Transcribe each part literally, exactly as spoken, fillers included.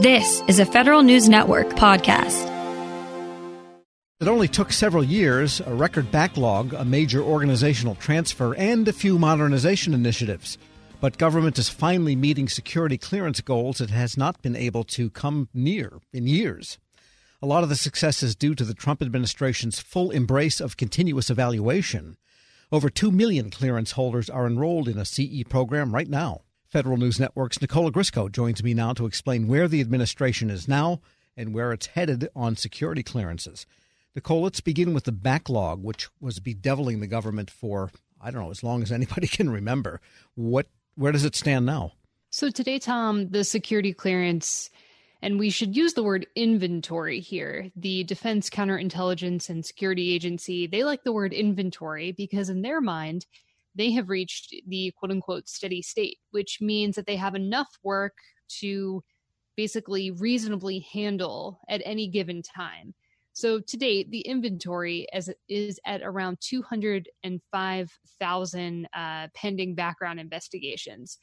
This is a Federal News Network podcast. It only took several years, a record backlog, a major organizational transfer, and a few modernization initiatives. But government is finally meeting security clearance goals it has not been able to come near in years. A lot of the success is due to the Trump administration's full embrace of continuous evaluation. Over two million clearance holders are enrolled in a C E program right now. Federal News Network's Nicola Grisco joins me now to explain where the administration is now and where it's headed on security clearances. Nicola, let's begin with the backlog, which was bedeviling the government for, I don't know, as long as anybody can remember. What, where does it stand now? So today, Tom, the security clearance, and we should use the word inventory here, the Defense Counterintelligence and Security Agency, they like the word inventory because in their mind, they have reached the quote-unquote steady state, which means that they have enough work to basically reasonably handle at any given time. So to date, the inventory as is at around two hundred five thousand uh, pending background investigations,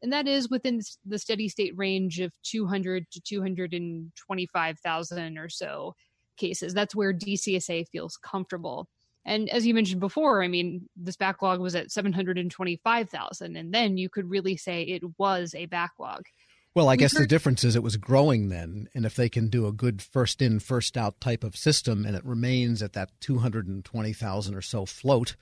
and that is within the steady state range of two hundred to two hundred twenty-five thousand or so cases. That's where D C S A feels comfortable. And as you mentioned before, I mean, this backlog was at seven hundred twenty-five thousand, and then you could really say it was a backlog. Well, I we guess heard- the difference is it was growing then, and if they can do a good first-in, first-out type of system, and it remains at that two hundred twenty thousand or so float,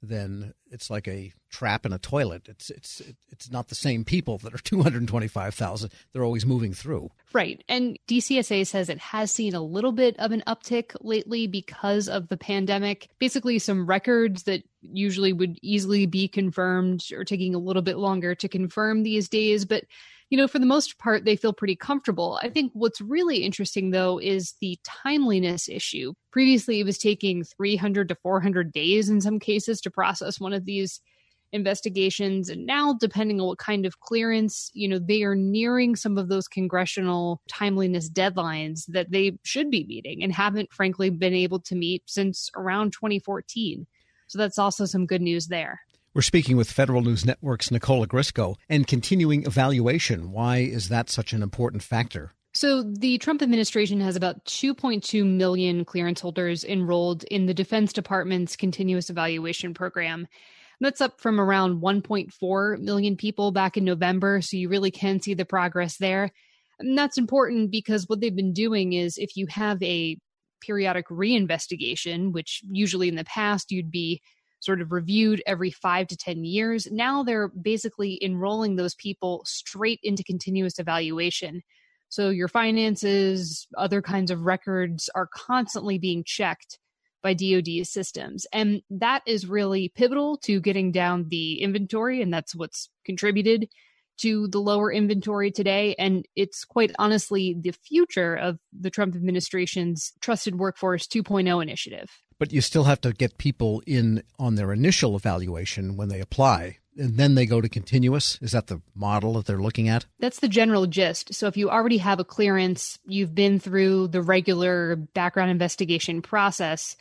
then it's like a trap in a toilet. It's it's it's not the same people that are two hundred twenty-five thousand. They're always moving through. Right. And D C S A says it has seen a little bit of an uptick lately because of the pandemic. Basically, some records that usually would easily be confirmed are taking a little bit longer to confirm these days. But, you know, for the most part, they feel pretty comfortable. I think what's really interesting, though, is the timeliness issue. Previously, it was taking three hundred to four hundred days in some cases to process one of these investigations. And now, depending on what kind of clearance, you know, they are nearing some of those congressional timeliness deadlines that they should be meeting and haven't, frankly, been able to meet since around twenty fourteen. So that's also some good news there. We're speaking with Federal News Network's Nicola Grisco, and continuing evaluation. Why is that such an important factor? So the Trump administration has about two point two million clearance holders enrolled in the Defense Department's continuous evaluation program. That's up from around one point four million people back in November. So you really can see the progress there. And that's important because what they've been doing is if you have a periodic reinvestigation, which usually in the past you'd be sort of reviewed every five to ten years. Now they're basically enrolling those people straight into continuous evaluation. So your finances, other kinds of records are constantly being checked by D O D systems. And that is really pivotal to getting down the inventory. And that's what's contributed to the lower inventory today. And it's quite honestly the future of the Trump administration's Trusted Workforce two point oh initiative. But you still have to get people in on their initial evaluation when they apply, and then they go to continuous. Is that the model that they're looking at? That's the general gist. So if you already have a clearance, you've been through the regular background investigation process.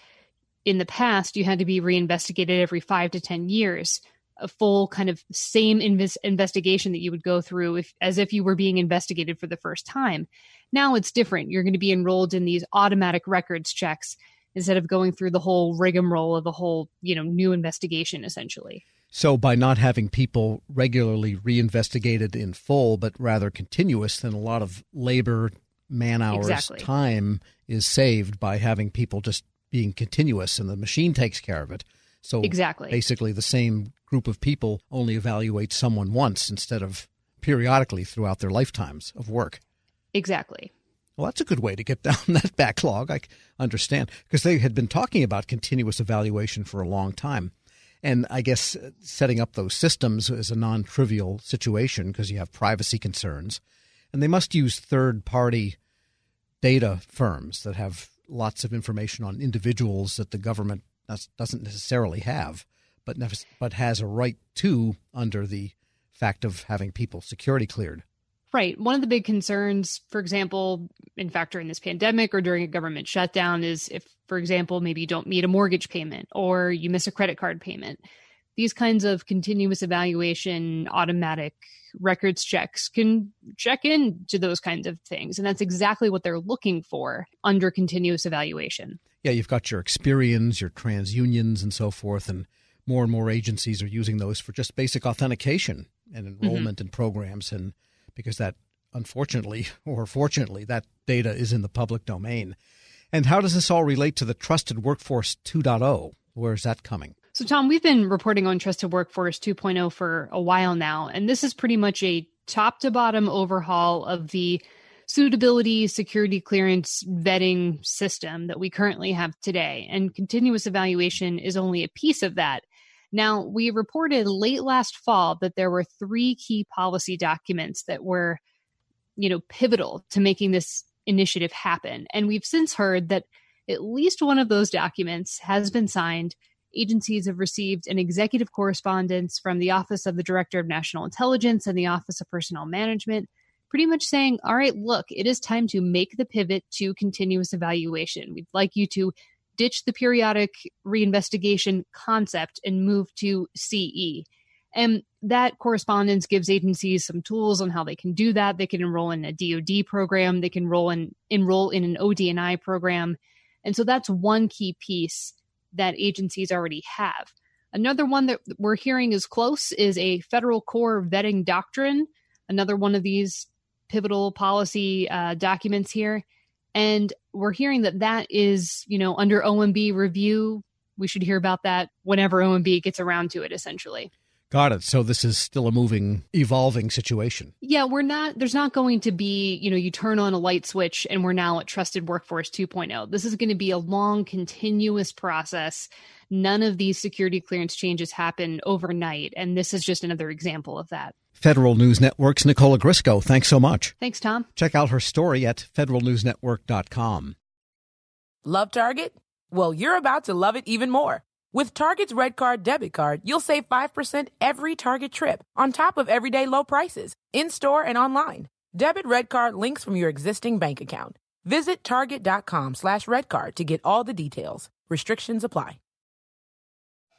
In the past, you had to be reinvestigated every five to ten years, a full kind of same inv- investigation that you would go through if, as if you were being investigated for the first time. Now it's different. You're going to be enrolled in these automatic records checks instead of going through the whole rigmarole of a whole, you know, new investigation, essentially. So by not having people regularly reinvestigated in full, but rather continuous, then a lot of labor, man hours, exactly. Time is saved by having people just being continuous and the machine takes care of it. So exactly. Basically the same group of people only evaluate someone once instead of periodically throughout their lifetimes of work. Exactly. Well, that's a good way to get down that backlog, I understand, because they had been talking about continuous evaluation for a long time. And I guess setting up those systems is a non-trivial situation because you have privacy concerns. And they must use third-party data firms that have lots of information on individuals that the government doesn't necessarily have, but never, but has a right to under the fact of having people security cleared. Right. One of the big concerns, for example, in fact, during this pandemic or during a government shutdown is if, for example, maybe you don't meet a mortgage payment or you miss a credit card payment. these kinds of continuous evaluation, automatic records checks can check in to those kinds of things. And that's exactly what they're looking for under continuous evaluation. Yeah, you've got your Experians, your TransUnions, and so forth. And more and more agencies are using those for just basic authentication and enrollment mm-hmm. in programs. And because that, unfortunately or fortunately, that data is in the public domain. And how does this all relate to the Trusted Workforce two point oh? Where is that coming? So, Tom, we've been reporting on Trusted Workforce two point oh for a while now, and this is pretty much a top-to-bottom overhaul of the suitability, security clearance, vetting system that we currently have today. And continuous evaluation is only a piece of that. Now, we reported late last fall that there were three key policy documents that were, you know, pivotal to making this initiative happen. And we've since heard that at least one of those documents has been signed. Agencies have received an executive correspondence from the Office of the Director of National Intelligence and the Office of Personnel Management, pretty much saying, all right, look, it is time to make the pivot to continuous evaluation. We'd like you to ditch the periodic reinvestigation concept and move to C E. And that correspondence gives agencies some tools on how they can do that. They can enroll in a D O D program. They can enroll in, enroll in an O D N I program. And so that's one key piece that agencies already have. Another one that we're hearing is close is a federal core vetting doctrine, another one of these pivotal policy uh, documents here. And we're hearing that that is, you know, under O M B review. We should hear about that whenever O M B gets around to it, essentially. Got it. So this is still a moving, evolving situation. Yeah, we're not, there's not going to be, you know, you turn on a light switch and we're now at Trusted Workforce two point oh. This is going to be a long, continuous process. None of these security clearance changes happen overnight. And this is just another example of that. Federal News Network's Nicola Grisco, thanks so much. Thanks, Tom. Check out her story at federal news network dot com. Love Target? Well, you're about to love it even more. With Target's Red Card debit card, you'll save five percent every Target trip on top of everyday low prices, in-store and online. Debit Red Card links from your existing bank account. Visit target.com slash red card to get all the details. Restrictions apply.